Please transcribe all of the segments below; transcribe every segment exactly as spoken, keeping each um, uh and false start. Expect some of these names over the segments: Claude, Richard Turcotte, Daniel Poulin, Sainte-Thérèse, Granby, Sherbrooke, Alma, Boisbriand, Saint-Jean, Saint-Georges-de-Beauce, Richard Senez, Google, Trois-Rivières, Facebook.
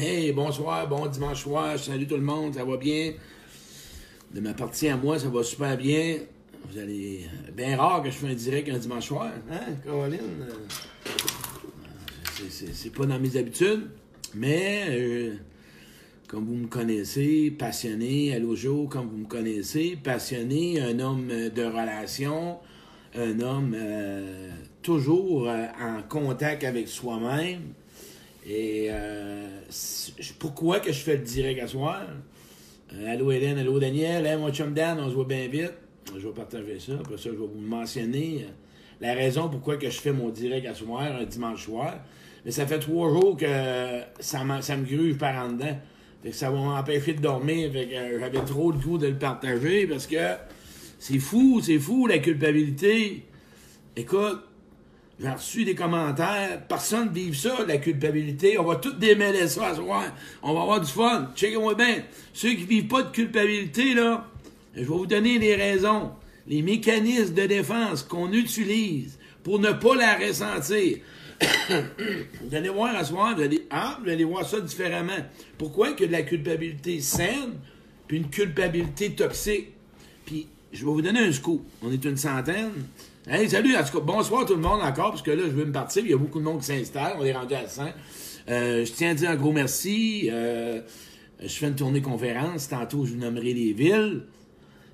Hey, bonsoir, bon dimanche soir, salut tout le monde, ça va bien? De ma partie à moi, ça va super bien. Vous allez. Bien rare que je fasse un direct un dimanche soir, hein, Caroline? C'est pas dans mes habitudes, mais euh, comme vous me connaissez, passionné, à l'aujo, comme vous me connaissez, passionné, un homme de relation, un homme euh, toujours euh, en contact avec soi-même. Et euh, pourquoi que je fais le direct à soir? Euh, allô Hélène, allô Daniel, hein, mon chum Dan, on se voit bien vite. Je vais partager ça, après ça je vais vous mentionner euh, la raison pourquoi que je fais mon direct à soir, un dimanche soir. Mais ça fait trois jours que euh, ça, ça me gruge par en dedans. Fait que ça va m'empêcher de dormir, euh, j'avais trop le goût de le partager parce que c'est fou, c'est fou la culpabilité. Écoute, j'ai reçu des commentaires. Personne ne vive ça, la culpabilité. On va tout démêler ça à soir. On va avoir du fun. Checkez-moi bien. Ceux qui ne vivent pas de culpabilité, là, je vais vous donner les raisons, les mécanismes de défense qu'on utilise pour ne pas la ressentir. Vous allez voir à soir, vous allez, ah, vous allez voir ça différemment. Pourquoi que de la culpabilité saine, puis une culpabilité toxique? Puis, je vais vous donner un scoop. On est une centaine. Hey, salut, en tout cas, bonsoir tout le monde encore, parce que là, je veux me partir, il y a beaucoup de monde qui s'installe, on est rendu à cent. Euh, je tiens à dire un gros merci, euh, je fais une tournée conférence, tantôt je vous nommerai les villes,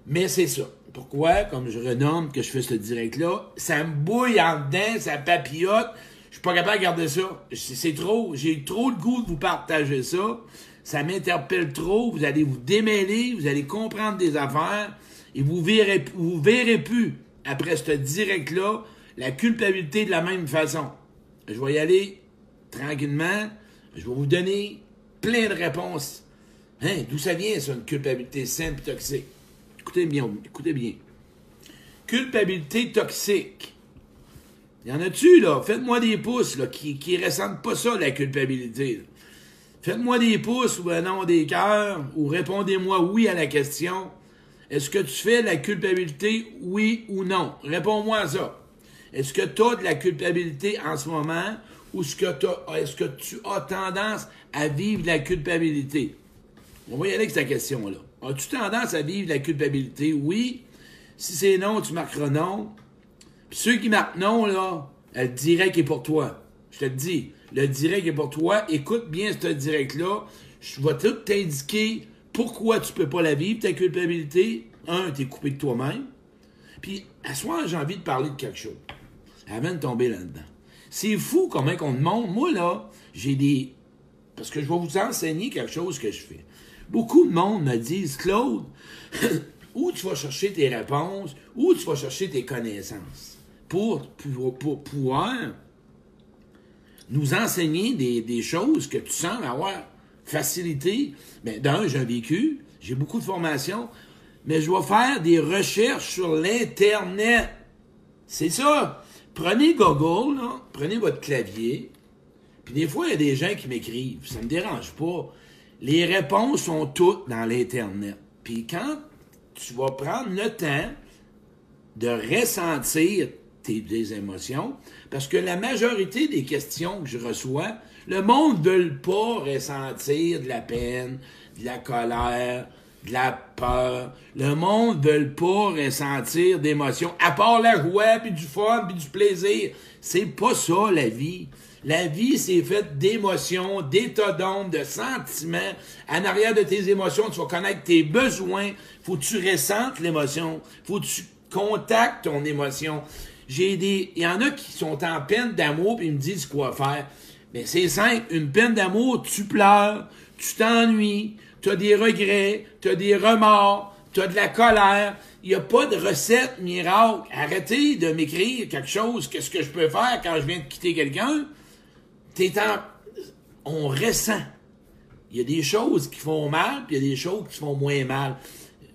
mais c'est ça. Pourquoi, comme je renomme que je fais ce direct-là, ça me bouille en dedans, ça papillote, je suis pas capable de garder ça, c'est trop, j'ai trop le goût de vous partager ça, ça m'interpelle trop, vous allez vous démêler, vous allez comprendre des affaires, et vous verrez, vous verrez plus. Après ce direct-là, la culpabilité de la même façon. Je vais y aller tranquillement. Je vais vous donner plein de réponses. Hein? D'où ça vient, ça, une culpabilité saine et toxique? Écoutez bien, écoutez bien. Culpabilité toxique. Il y en a-tu, là? Faites-moi des pouces, là, qui ne ressentent pas ça, la culpabilité. Faites-moi des pouces ou un non des cœurs, ou répondez-moi oui à la question. Est-ce que tu fais de la culpabilité, oui ou non? Réponds-moi à ça. Est-ce que tu as de la culpabilité en ce moment ou est-ce que, est-ce que tu as tendance à vivre de la culpabilité? On va y aller avec cette question-là. As-tu tendance à vivre de la culpabilité? Oui. Si c'est non, tu marqueras non. Puis ceux qui marquent non, là, le direct est pour toi. Je te le dis, le direct est pour toi. Écoute bien ce direct-là. Je vais tout t'indiquer. Pourquoi tu ne peux pas la vivre, ta culpabilité? Un, tu es coupé de toi-même. Puis, à ce soir, j'ai envie de parler de quelque chose. Avant de tomber là-dedans. C'est fou comment on demande. Moi, là, j'ai des... Parce que je vais vous enseigner quelque chose que je fais. Beaucoup de monde me disent, Claude, où tu vas chercher tes réponses, où tu vas chercher tes connaissances pour, pour, pour pouvoir nous enseigner des, des choses que tu sembles avoir... facilité, mais d'un, j'ai un vécu, j'ai beaucoup de formations, mais je vais faire des recherches sur l'Internet. C'est ça. Prenez Google, là, prenez votre clavier, puis des fois, il y a des gens qui m'écrivent, ça ne me dérange pas. Les réponses sont toutes dans l'Internet. Puis quand tu vas prendre le temps de ressentir tes, tes émotions, parce que la majorité des questions que je reçois, le monde ne veut pas ressentir de la peine, de la colère, de la peur. Le monde ne veut pas ressentir d'émotions, à part la joie, puis du fun, puis du plaisir. C'est pas ça, la vie. La vie, c'est faite d'émotions, d'états d'âme, de sentiments. En arrière de tes émotions, tu vas connaître tes besoins. Faut que tu ressentes l'émotion. Faut que tu contactes ton émotion. J'ai des... Il y en a qui sont en peine d'amour, puis ils me disent quoi faire. Mais c'est simple, une peine d'amour, tu pleures, tu t'ennuies, tu as des regrets, tu as des remords, tu as de la colère. Il n'y a pas de recette miracle. Arrêtez de m'écrire quelque chose, qu'est-ce que je peux faire quand je viens de quitter quelqu'un. T'es en... On ressent. Il y a des choses qui font mal, puis il y a des choses qui font moins mal.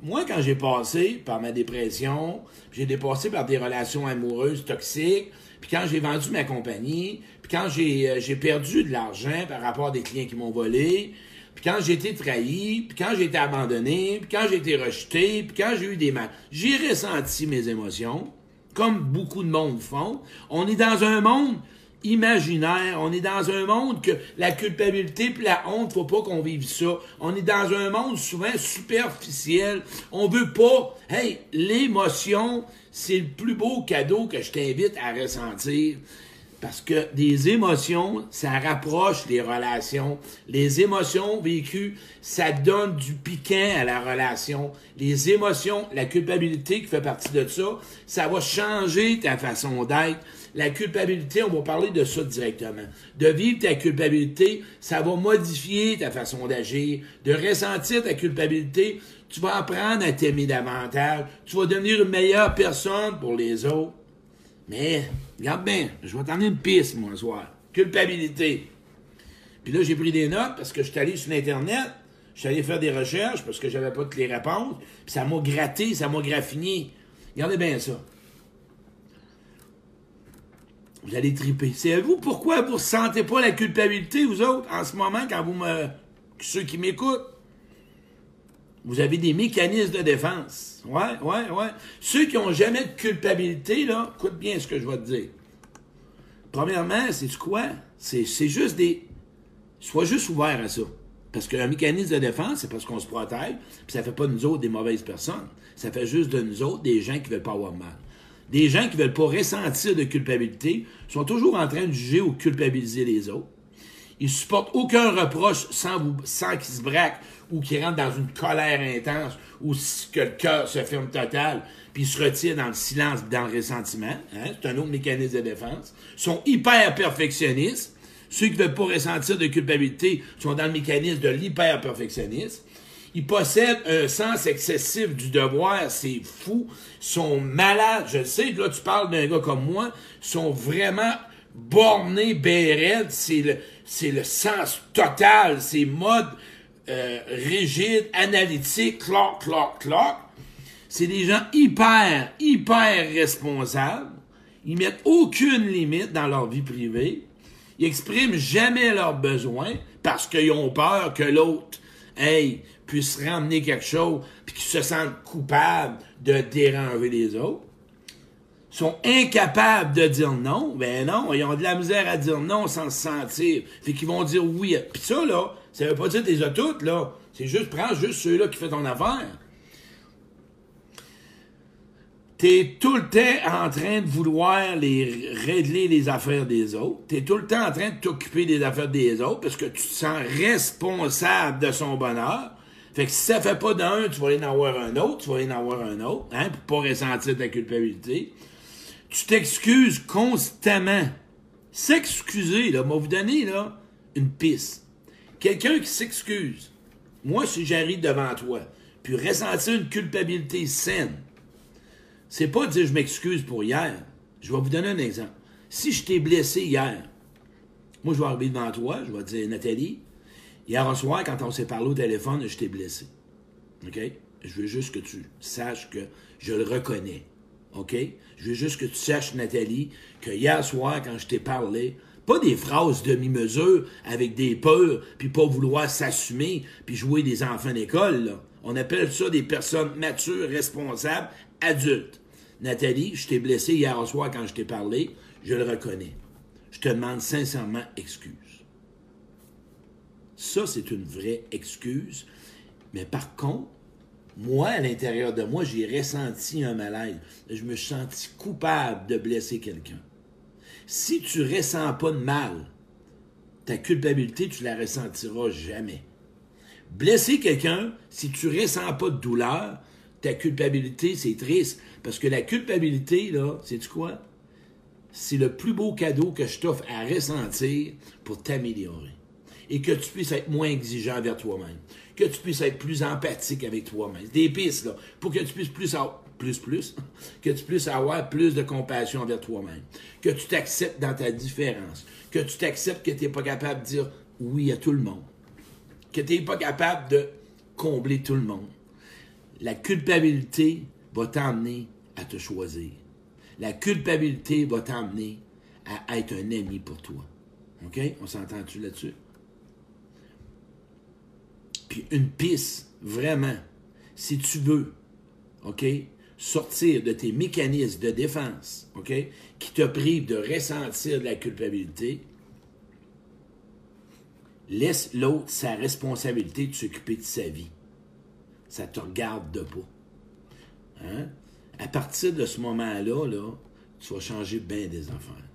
Moi, quand j'ai passé par ma dépression, j'ai dépassé par des relations amoureuses toxiques, puis quand j'ai vendu ma compagnie, puis quand j'ai euh, perdu de l'argent par rapport à des clients qui m'ont volé, puis quand j'ai été trahi, puis quand j'ai été abandonné, puis quand j'ai été rejeté, puis quand j'ai eu des mal, j'ai ressenti mes émotions, comme beaucoup de monde font. On est dans un monde imaginaire. On est dans un monde que la culpabilité puis la honte, faut pas qu'on vive ça. On est dans un monde souvent superficiel. On veut pas... Hey, l'émotion, c'est le plus beau cadeau que je t'invite à ressentir. Parce que des émotions, ça rapproche les relations. Les émotions vécues, ça donne du piquant à la relation. Les émotions, la culpabilité qui fait partie de ça, ça va changer ta façon d'être. La culpabilité, on va parler de ça directement. De vivre ta culpabilité, ça va modifier ta façon d'agir. De ressentir ta culpabilité, tu vas apprendre à t'aimer davantage. Tu vas devenir une meilleure personne pour les autres. Mais, regarde bien, je vais t'emmener une piste, moi, ce soir. Culpabilité. Puis là, j'ai pris des notes parce que je suis allé sur Internet, je suis allé faire des recherches parce que j'avais pas toutes les réponses, puis ça m'a gratté, ça m'a graffiné. Regardez bien ça. Vous allez triper. C'est vous, pourquoi vous ne ressentez pas la culpabilité, vous autres, en ce moment, quand vous me... Ceux qui m'écoutent. Vous avez des mécanismes de défense. Ouais, ouais, ouais. Ceux qui n'ont jamais de culpabilité, là, écoute bien ce que je vais te dire. Premièrement, c'est quoi? C'est juste des... Sois juste ouvert à ça. Parce qu'un mécanisme de défense, c'est parce qu'on se protège, puis ça ne fait pas de nous autres des mauvaises personnes. Ça fait juste de nous autres des gens qui ne veulent pas avoir mal. Des gens qui ne veulent pas ressentir de culpabilité, sont toujours en train de juger ou culpabiliser les autres. Ils ne supportent aucun reproche sans, vous, sans qu'ils se braquent ou qu'ils rentrent dans une colère intense ou que le cœur se ferme total puis ils se retirent dans le silence et dans le ressentiment. Hein? C'est un autre mécanisme de défense. Ils sont hyper perfectionnistes. Ceux qui ne veulent pas ressentir de culpabilité sont dans le mécanisme de l'hyper perfectionnisme. Ils possèdent un sens excessif du devoir, c'est fou. Ils sont malades. Je sais que là, tu parles d'un gars comme moi. Ils sont vraiment... borné, bérette, c'est le, c'est le sens total, c'est mode euh, rigide, analytique, clock, clock, clock. C'est des gens hyper, hyper responsables. Ils mettent aucune limite dans leur vie privée. Ils expriment jamais leurs besoins parce qu'ils ont peur que l'autre, hey, puisse ramener quelque chose puis qu'ils se sentent coupables de déranger les autres. Sont incapables de dire non, ben non, ils ont de la misère à dire non sans se sentir. Fait qu'ils vont dire oui. Puis ça, là, ça veut pas dire t'es à toutes, là. C'est juste, prends juste ceux-là qui font ton affaire. T'es tout le temps en train de vouloir les régler les affaires des autres. T'es tout le temps en train de t'occuper des affaires des autres parce que tu te sens responsable de son bonheur. Fait que si ça fait pas d'un, tu vas aller en avoir un autre, tu vas aller en avoir un autre, hein, pour pas ressentir ta culpabilité. Tu t'excuses constamment. S'excuser, là, m'a vous donné, là, une piste. Quelqu'un qui s'excuse. Moi, si j'arrive devant toi, puis ressentir une culpabilité saine, c'est pas dire je m'excuse pour hier. Je vais vous donner un exemple. Si je t'ai blessé hier, moi, je vais arriver devant toi, je vais te dire, Nathalie, hier soir, quand on s'est parlé au téléphone, je t'ai blessé. OK? Je veux juste que tu saches que je le reconnais. OK? Je veux juste que tu saches, Nathalie, que hier soir, quand je t'ai parlé, pas des phrases demi-mesure avec des peurs, puis pas vouloir s'assumer, puis jouer des enfants d'école, là. On appelle ça des personnes matures, responsables, adultes. Nathalie, je t'ai blessé hier soir quand je t'ai parlé, je le reconnais. Je te demande sincèrement excuse. Ça, c'est une vraie excuse. Mais par contre, moi, à l'intérieur de moi, j'ai ressenti un malaise. Je me suis senti coupable de blesser quelqu'un. Si tu ne ressens pas de mal, ta culpabilité, tu ne la ressentiras jamais. Blesser quelqu'un, si tu ne ressens pas de douleur, ta culpabilité, c'est triste. Parce que la culpabilité, là, sais-tu quoi? C'est le plus beau cadeau que je t'offre à ressentir pour t'améliorer. Et que tu puisses être moins exigeant envers toi-même. Que tu puisses être plus empathique avec toi-même. Des pistes, là, pour que tu puisses plus avoir, plus, plus, que tu puisses avoir plus de compassion envers toi-même. Que tu t'acceptes dans ta différence. Que tu t'acceptes que tu n'es pas capable de dire oui à tout le monde. Que tu n'es pas capable de combler tout le monde. La culpabilité va t'emmener à te choisir. La culpabilité va t'emmener à être un ami pour toi. OK? On s'entend-tu là-dessus? Puis une piste, vraiment, si tu veux, OK, sortir de tes mécanismes de défense, OK, qui te privent de ressentir de la culpabilité, laisse l'autre sa responsabilité de s'occuper de sa vie. Ça ne te regarde de pas. Hein? À partir de ce moment-là, là, tu vas changer bien des affaires.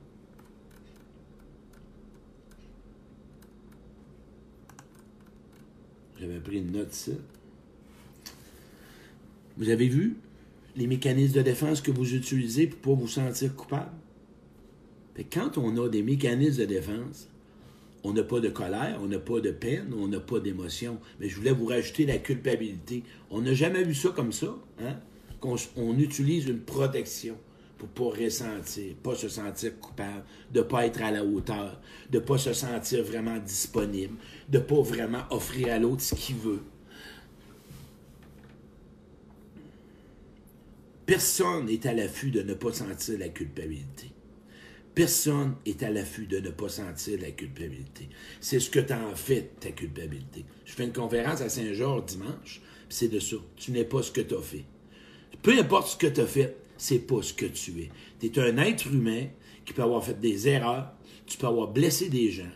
J'avais pris une note ici. Vous avez vu les mécanismes de défense que vous utilisez pour ne pas vous sentir coupable? Fait que quand on a des mécanismes de défense, on n'a pas de colère, on n'a pas de peine, on n'a pas d'émotion. Mais je voulais vous rajouter la culpabilité. On n'a jamais vu ça comme ça, hein? Qu'on on utilise une protection pour ne pas ressentir, pas se sentir coupable, de ne pas être à la hauteur, de ne pas se sentir vraiment disponible, de ne pas vraiment offrir à l'autre ce qu'il veut. Personne n'est à l'affût de ne pas sentir la culpabilité. Personne n'est à l'affût de ne pas sentir la culpabilité. C'est ce que tu en fais, ta culpabilité. Je fais une conférence à Saint-Georges dimanche, puis c'est de ça. Tu n'es pas ce que tu as fait. Peu importe ce que tu as fait, c'est pas ce que tu es. Tu es un être humain qui peut avoir fait des erreurs, tu peux avoir blessé des gens,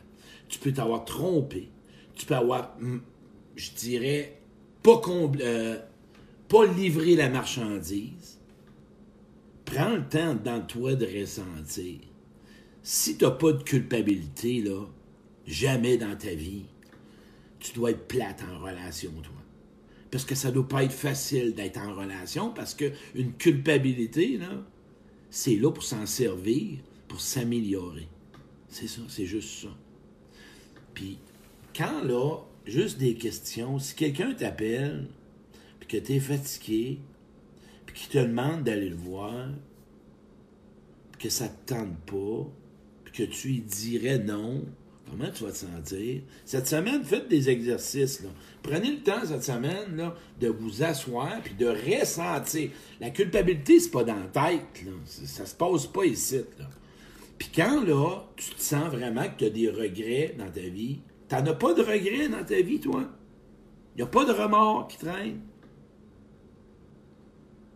tu peux t'avoir trompé, tu peux avoir, je dirais, pas, euh, pas livré la marchandise. Prends le temps dans toi de ressentir. Si tu n'as pas de culpabilité, là, jamais dans ta vie, tu dois être plate en relation, toi. Parce que ça ne doit pas être facile d'être en relation, parce qu'une culpabilité, là, c'est là pour s'en servir, pour s'améliorer. C'est ça, c'est juste ça. Puis, quand, là, juste des questions, si quelqu'un t'appelle, puis que tu es fatigué, puis qu'il te demande d'aller le voir, puis que ça ne te tente pas, puis que tu lui dirais non, comment tu vas te sentir? Cette semaine, faites des exercices. Là. Prenez le temps cette semaine là, de vous asseoir puis de ressentir. La culpabilité, c'est pas dans la tête. Là. Ça se passe pas ici. Puis quand là, tu te sens vraiment que tu as des regrets dans ta vie, tu n'en as pas de regrets dans ta vie, toi. Il n'y a pas de remords qui traînent.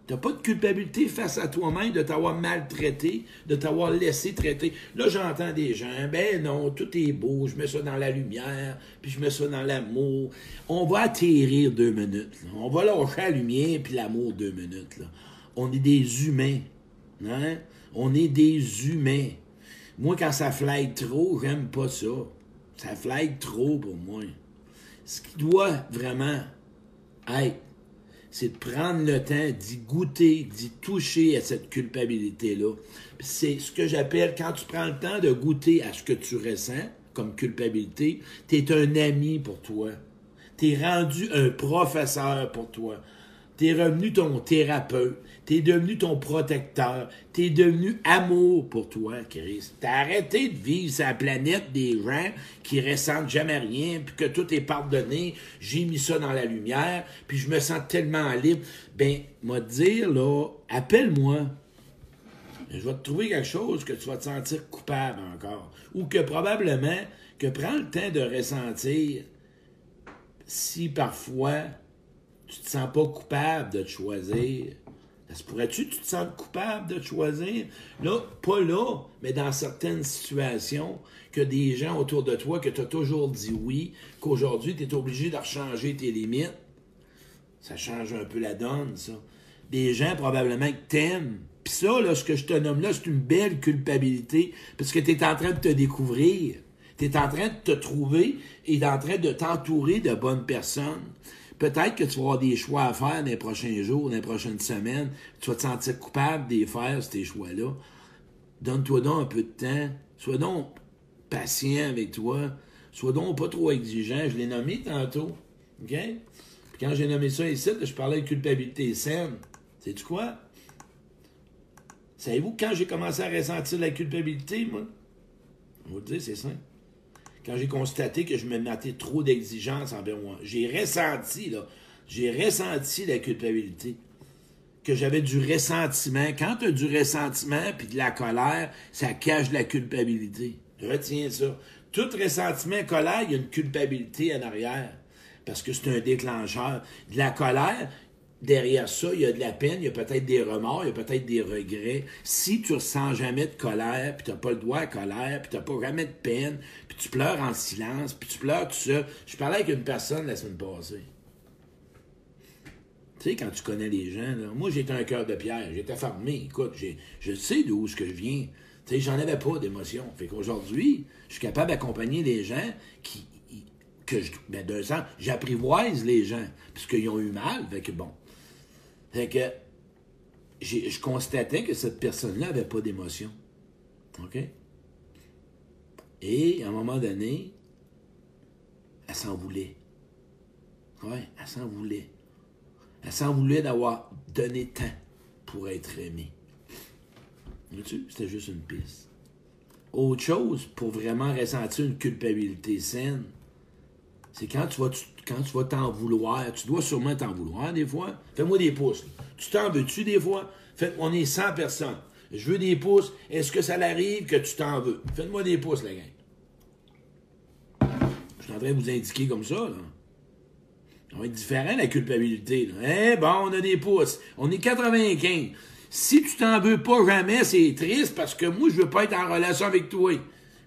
Tu n'as pas de culpabilité face à toi-même de t'avoir maltraité, de t'avoir laissé traiter. Là, j'entends des gens, « Ben non, tout est beau, je mets ça dans la lumière, puis je mets ça dans l'amour. » On va atterrir deux minutes. Là. On va lâcher la lumière puis l'amour deux minutes. Là. On est des humains. Hein? On est des humains. Moi, quand ça flague trop, j'aime pas ça. Ça flague trop pour moi. Ce qui doit vraiment être, c'est de prendre le temps d'y goûter, d'y toucher à cette culpabilité-là. C'est ce que j'appelle, quand tu prends le temps de goûter à ce que tu ressens comme culpabilité, tu es un ami pour toi. Tu es rendu un professeur pour toi. Tu es revenu ton thérapeute. Tu es devenu ton protecteur. Tu es devenu amour pour toi, Chris. Tu as arrêté de vivre sur la planète des gens qui ressentent jamais rien, puis que tout est pardonné. J'ai mis ça dans la lumière, puis je me sens tellement libre. Ben, moi te dire, là, appelle-moi. Je vais te trouver quelque chose que tu vas te sentir coupable encore. Ou que probablement, que prends le temps de ressentir si parfois... Tu ne te sens pas coupable de te choisir. Ça se pourrait-tu que tu te sens coupable de te choisir? Là, pas là, mais dans certaines situations, que des gens autour de toi, que tu as toujours dit oui, qu'aujourd'hui, tu es obligé de rechanger tes limites. Ça change un peu la donne, ça. Des gens, probablement, que tu aimes. Puis ça, là, ce que je te nomme là, c'est une belle culpabilité, parce que tu es en train de te découvrir. Tu es en train de te trouver et en train de t'entourer de bonnes personnes. Peut-être que tu vas avoir des choix à faire dans les prochains jours, dans les prochaines semaines. Tu vas te sentir coupable de les faire, ces choix-là. Donne-toi donc un peu de temps. Sois donc patient avec toi. Sois donc pas trop exigeant. Je l'ai nommé tantôt. OK? Puis quand j'ai nommé ça ici, je parlais de culpabilité saine. Sais-tu quoi? Savez-vous quand j'ai commencé à ressentir la culpabilité, moi? On va le dire, c'est simple. Quand j'ai constaté que je me mettais trop d'exigences envers moi, j'ai ressenti, là, j'ai ressenti la culpabilité, que j'avais du ressentiment. Quand tu as du ressentiment puis de la colère, ça cache de la culpabilité. Retiens ça. Tout ressentiment, colère, il y a une culpabilité en arrière, parce que c'est un déclencheur. De la colère, derrière ça, il y a de la peine, il y a peut-être des remords, il y a peut-être des regrets. Si tu ressens jamais de colère, puis tu n'as pas le droit à la colère, puis tu n'as pas jamais de peine, puis tu pleures en silence, puis tu pleures tout seul. Je parlais avec une personne la semaine passée. Tu sais, quand tu connais les gens, là, moi j'étais un cœur de pierre, j'étais fermé. Écoute, j'ai, je sais d'où ce que je viens. Tu sais, j'en avais pas d'émotion. Fait qu'aujourd'hui, je suis capable d'accompagner les gens qui... que je, ben d'un sens, j'apprivoise les gens, puisqu'ils ont eu mal, fait que bon. Fait que, j'ai, je constatais que cette personne-là n'avait pas d'émotion. OK? Et, à un moment donné, elle s'en voulait. Oui, elle s'en voulait. Elle s'en voulait d'avoir donné tant pour être aimée. Vois-tu? C'était juste une piste. Autre chose, pour vraiment ressentir une culpabilité saine, c'est quand tu vas tu, quand tu vas t'en vouloir, tu dois sûrement t'en vouloir des fois. Fais-moi des pouces. Là. Tu t'en veux-tu des fois? Faites, on est cent personnes. Je veux des pouces. Est-ce que ça l'arrive que tu t'en veux? Faites-moi des pouces, la gang. Je suis en train de vous indiquer comme ça. Là. On est différent, la culpabilité. Eh bon, on a des pouces. On est quatre-vingt-quinze. Si tu t'en veux pas jamais, c'est triste parce que moi, je veux pas être en relation avec toi.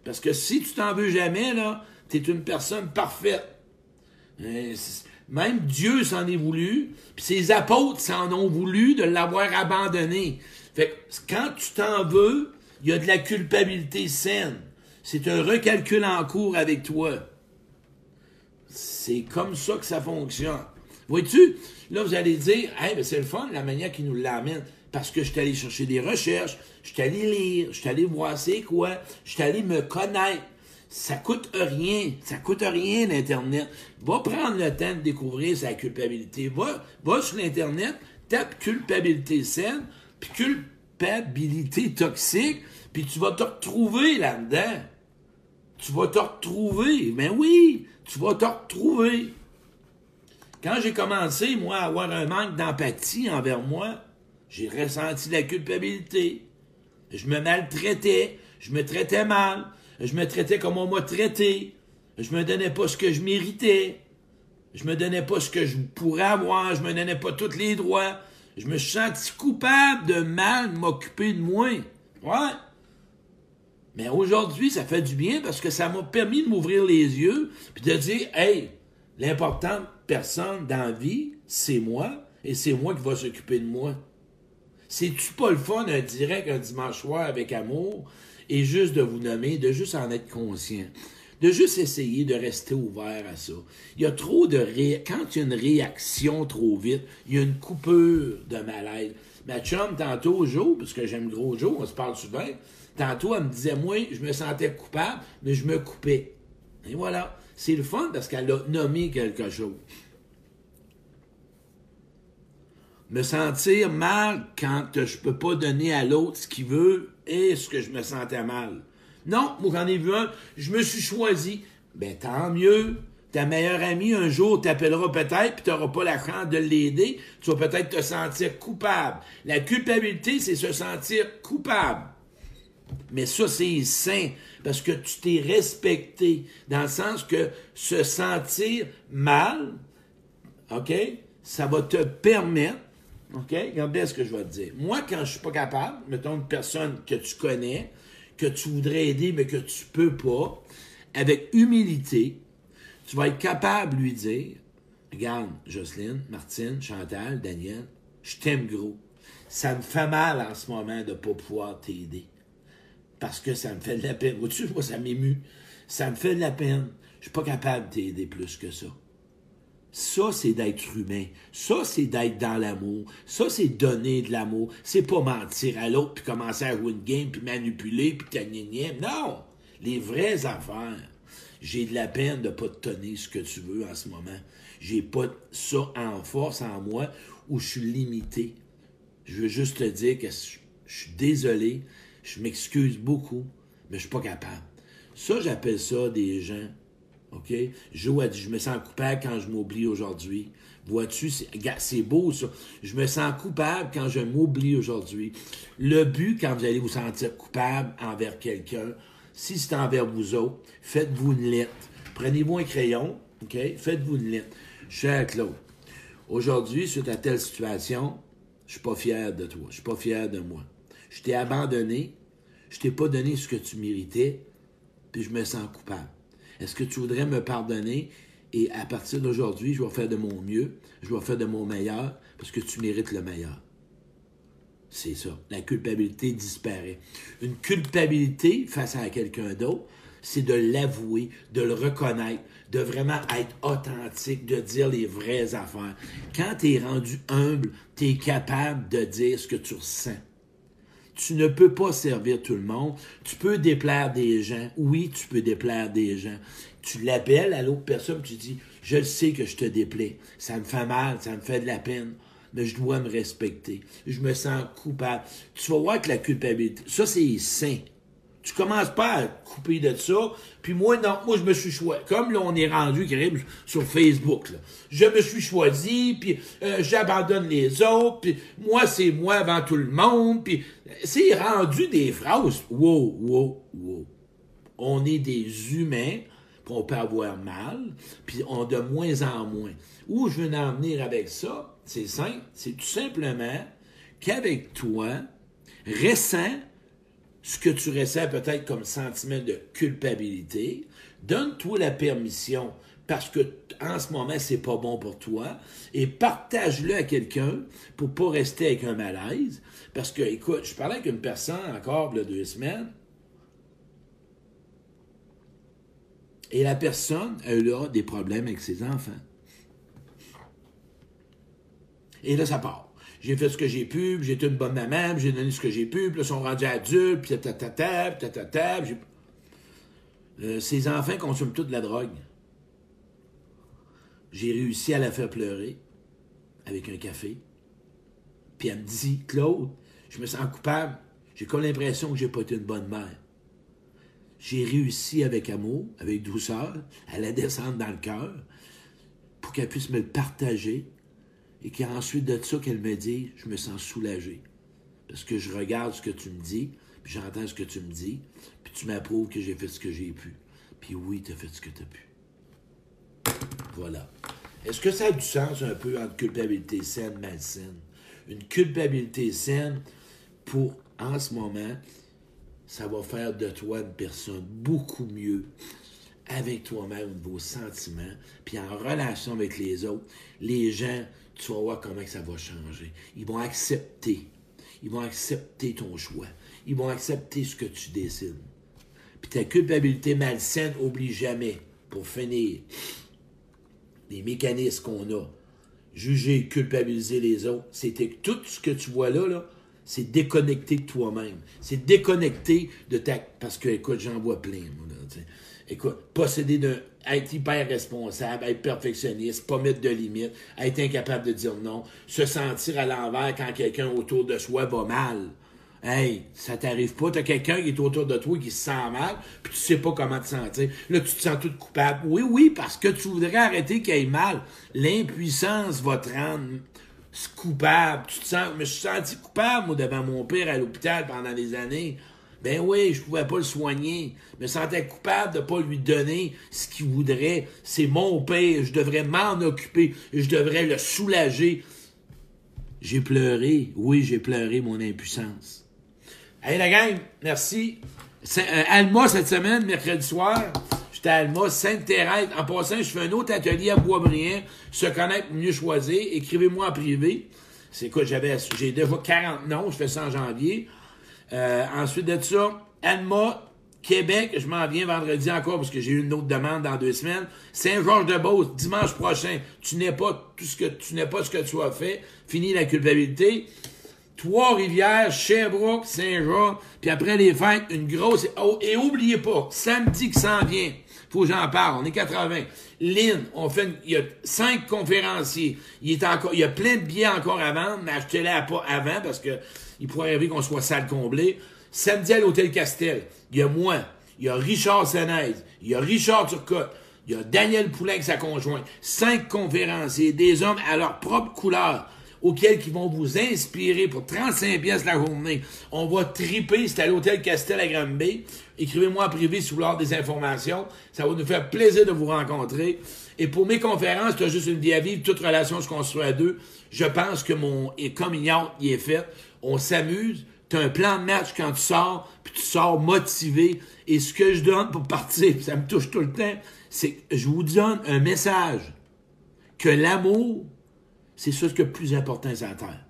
Parce que si tu t'en veux jamais, là, t'es une personne parfaite. Même Dieu s'en est voulu, puis ses apôtres s'en ont voulu de l'avoir abandonné. Fait que quand tu t'en veux, il y a de la culpabilité saine. C'est un recalcul en cours avec toi. C'est comme ça que ça fonctionne. Vois-tu, là vous allez dire, hey, ben c'est le fun la manière qu'il nous l'amène, parce que je suis allé chercher des recherches, je suis allé lire, je suis allé voir c'est quoi, je suis allé me connaître. Ça coûte rien, ça coûte rien l'Internet. Va prendre le temps de découvrir sa culpabilité. Va, va sur l'Internet, tape culpabilité saine, puis culpabilité toxique, puis tu vas te retrouver là-dedans. Tu vas te retrouver, ben oui, tu vas te retrouver. Quand j'ai commencé, moi, à avoir un manque d'empathie envers moi, j'ai ressenti la culpabilité. Je me maltraitais, je me traitais mal. Je me traitais comme on m'a traité. Je me donnais pas ce que je méritais. Je me donnais pas ce que je pourrais avoir. Je me donnais pas tous les droits. Je me suis senti coupable de mal m'occuper de moi. Ouais. Mais aujourd'hui, ça fait du bien parce que ça m'a permis de m'ouvrir les yeux puis de dire, hey, l'importante personne dans la vie, c'est moi et c'est moi qui va s'occuper de moi. C'est-tu pas le fun un direct un dimanche soir avec amour? Et juste de vous nommer, de juste en être conscient, de juste essayer de rester ouvert à ça. Il y a trop de... Ré... Quand il y a une réaction trop vite, il y a une coupure de malaise. Ma chum, tantôt, Jo, parce que j'aime gros Jo, on se parle souvent, tantôt, elle me disait, moi, je me sentais coupable, mais je me coupais. Et voilà. C'est le fun parce qu'elle a nommé quelque chose. Me sentir mal quand je peux pas donner à l'autre ce qu'il veut, est-ce que je me sentais mal? Non, moi j'en ai vu un, je me suis choisi. Ben tant mieux, ta meilleure amie un jour t'appellera peut-être puis tu n'auras pas la chance de l'aider, tu vas peut-être te sentir coupable. La culpabilité, c'est se sentir coupable. Mais ça, c'est sain, parce que tu t'es respecté, dans le sens que se sentir mal, OK, ça va te permettre. OK? Regarde bien ce que je vais te dire. Moi, quand je suis pas capable, mettons une personne que tu connais, que tu voudrais aider, mais que tu peux pas, avec humilité, tu vas être capable de lui dire, regarde, Jocelyne, Martine, Chantal, Daniel, je t'aime gros. Ça me fait mal en ce moment de pas pouvoir t'aider. Parce que ça me fait de la peine. Au-dessus, moi, ça m'émue. Ça me fait de la peine. Je suis pas capable de t'aider plus que ça. Ça, c'est d'être humain. Ça, c'est d'être dans l'amour. Ça, c'est donner de l'amour. C'est pas mentir à l'autre, puis commencer à jouer une game, puis manipuler, puis t'agnénier. Non! Les vraies affaires. J'ai de la peine de pas te donner ce que tu veux en ce moment. J'ai pas ça en force en moi, où je suis limité. Je veux juste te dire que je suis désolé, je m'excuse beaucoup, mais je suis pas capable. Ça, j'appelle ça des gens... OK? Jo a dit, je me sens coupable quand je m'oublie aujourd'hui. Vois-tu, c'est, c'est beau ça. Je me sens coupable quand je m'oublie aujourd'hui. Le but, quand vous allez vous sentir coupable envers quelqu'un, si c'est envers vous autres, faites-vous une lettre. Prenez-vous un crayon, OK? Faites-vous une lettre. Cher Claude, Aujourd'hui, suite à telle situation, je suis pas fier de toi, je suis pas fier de moi. Je t'ai abandonné, je t'ai pas donné ce que tu méritais, puis je me sens coupable. Est-ce que tu voudrais me pardonner? Et à partir d'aujourd'hui, je vais faire de mon mieux, je vais faire de mon meilleur, parce que tu mérites le meilleur. C'est ça. La culpabilité disparaît. Une culpabilité face à quelqu'un d'autre, c'est de l'avouer, de le reconnaître, de vraiment être authentique, de dire les vraies affaires. Quand tu es rendu humble, tu es capable de dire ce que tu ressens. Tu ne peux pas servir tout le monde. Tu peux déplaire des gens. Oui, tu peux déplaire des gens. Tu l'appelles à l'autre personne, tu dis « Je le sais que je te déplais. Ça me fait mal, ça me fait de la peine. » Mais je dois me respecter. Je me sens coupable. Tu vas voir que la culpabilité, ça, c'est sain. Tu commences pas à couper de ça. Puis moi, non, moi, je me suis choisi. Comme là, on est rendu sur Facebook. Là. Je me suis choisi, puis euh, j'abandonne les autres, puis moi, c'est moi avant tout le monde. Puis c'est rendu des phrases. Wow, wow, wow. On est des humains, puis on peut avoir mal, puis on de moins en moins. Où je veux en venir avec ça? C'est simple, c'est tout simplement qu'avec toi, ressens ce que tu ressens peut-être comme sentiment de culpabilité, donne-toi la permission parce que en ce moment, c'est pas bon pour toi et partage-le à quelqu'un pour pas rester avec un malaise parce que, écoute, je parlais avec une personne encore il y a deux semaines et la personne, elle a des problèmes avec ses enfants. Et là, ça part. J'ai fait ce que j'ai pu, puis j'ai été une bonne maman, puis j'ai donné ce que j'ai pu, puis là, ils sont rendus adultes, puis tatatata, puis tatatata, puis j'ai... Euh, ces enfants consomment toute la drogue. J'ai réussi à la faire pleurer avec un café. Puis elle me dit, Claude, je me sens coupable. J'ai comme l'impression que j'ai pas été une bonne mère. J'ai réussi avec amour, avec douceur, à la descendre dans le cœur pour qu'elle puisse me le partager. Et qu'ensuite de ça, qu'elle me dit, je me sens soulagé. Parce que je regarde ce que tu me dis, puis j'entends ce que tu me dis, puis tu m'approuves que j'ai fait ce que j'ai pu. Puis oui, tu as fait ce que tu as pu. Voilà. Est-ce que ça a du sens un peu entre culpabilité saine et malsaine? Une culpabilité saine, pour, en ce moment, ça va faire de toi une personne beaucoup mieux avec toi-même, au niveau sentiments, puis en relation avec les autres, les gens... Tu vas voir comment ça va changer. Ils vont accepter. Ils vont accepter ton choix. Ils vont accepter ce que tu décides. Puis ta culpabilité malsaine, n'oublie jamais, pour finir, les mécanismes qu'on a. Juger, culpabiliser les autres, c'était tout ce que tu vois là, là c'est déconnecter de toi-même. C'est déconnecter de ta... Parce que, écoute, j'en vois plein, moi, là, t'sais. Écoute, posséder d'un... Être hyper responsable, être perfectionniste, pas mettre de limites, être incapable de dire non, se sentir à l'envers quand quelqu'un autour de soi va mal. Hey, ça t'arrive pas, t'as quelqu'un qui est autour de toi qui se sent mal, puis tu sais pas comment te sentir. Là, tu te sens toute coupable. Oui, oui, parce que tu voudrais arrêter qu'il aille mal. L'impuissance va te rendre coupable. Tu te sens, je me suis senti coupable, moi, devant mon père à l'hôpital pendant des années. Ben oui, je pouvais pas le soigner. Je me sentais coupable de pas lui donner ce qu'il voudrait. C'est mon père, je devrais m'en occuper, je devrais le soulager. J'ai pleuré, oui, j'ai pleuré mon impuissance. Hey la gang, merci. C'est, euh, Alma cette semaine, mercredi soir, j'étais à Alma, Sainte-Thérèse. En passant, je fais un autre atelier à Boisbriand, se connaître, mieux choisir, écrivez-moi en privé. C'est quoi, j'avais, j'ai déjà quarante noms, je fais ça en janvier. Euh, ensuite de ça, Alma, Québec, je m'en viens vendredi encore parce que j'ai eu une autre demande dans deux semaines. Saint-Georges-de-Beauce, dimanche prochain, tu n'es pas tout ce que tu n'es pas ce que tu as fait. Fini la culpabilité. Trois-Rivières, Sherbrooke, Saint-Jean, puis après les fêtes, une grosse... Oh, et oubliez pas, samedi qui s'en vient, faut que j'en parle, on est quatre-vingts. Lynn, on fait... Une, il y a cinq conférenciers. Il, est encore, il y a plein de billets encore à vendre, mais achetez-les pas avant parce que il pourrait arriver qu'on soit salle comblée. Samedi à l'Hôtel Castel, il y a moi, il y a Richard Senez, il y a Richard Turcotte, il y a Daniel Poulin avec sa conjointe. Cinq conférenciers, des hommes à leur propre couleur, auxquels qui vont vous inspirer pour trente-cinq pièces la journée. On va triper, c'est à l'Hôtel Castel à Granby. Écrivez-moi en privé si vous voulez avoir des informations. Ça va nous faire plaisir de vous rencontrer. Et pour mes conférences, tu as juste une vie à vivre, toute relation se construit à deux. Je pense que mon et comme il y a, il est fait, on s'amuse. Tu as un plan de match quand tu sors, puis tu sors motivé. Et ce que je donne pour partir, ça me touche tout le temps, c'est que je vous donne un message que l'amour, c'est ça ce qui est le plus important sur la terre.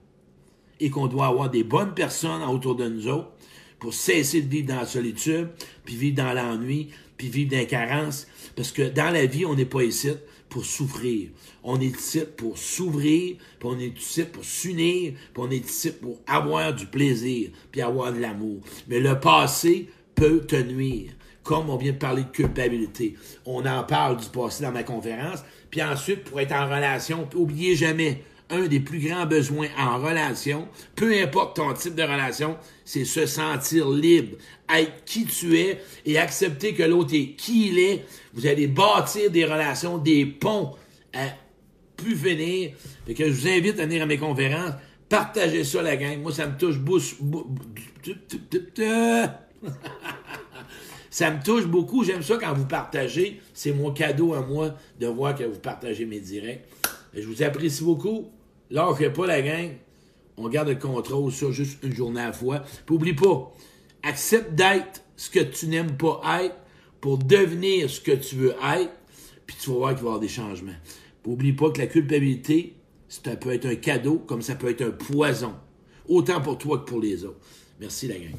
Et qu'on doit avoir des bonnes personnes autour de nous autres pour cesser de vivre dans la solitude, puis vivre dans l'ennui, puis vivre dans la carence. Parce que dans la vie, on n'est pas ici pour souffrir. On est ici pour s'ouvrir, puis on est ici pour s'unir, puis on est ici pour avoir du plaisir, puis avoir de l'amour. Mais le passé peut te nuire. Comme on vient de parler de culpabilité. On en parle du passé dans ma conférence. Puis ensuite, pour être en relation, n'oubliez jamais, un des plus grands besoins en relation, peu importe ton type de relation, c'est se sentir libre, être qui tu es et accepter que l'autre est qui il est. Vous allez bâtir des relations, des ponts à plus finir. Fait que je vous invite à venir à mes conférences. Partagez ça, la gang. Moi, ça me touche beaucoup. Ça me touche beaucoup. J'aime ça quand vous partagez. C'est mon cadeau à moi de voir que vous partagez mes directs. Je vous apprécie beaucoup. Lâchez pas, la gang. On garde le contrôle sur juste une journée à la fois. Puis oublie pas, accepte d'être ce que tu n'aimes pas être pour devenir ce que tu veux être. Puis tu vas voir qu'il va y avoir des changements. Puis oublie pas que la culpabilité, ça peut être un cadeau comme ça peut être un poison. Autant pour toi que pour les autres. Merci, la gang.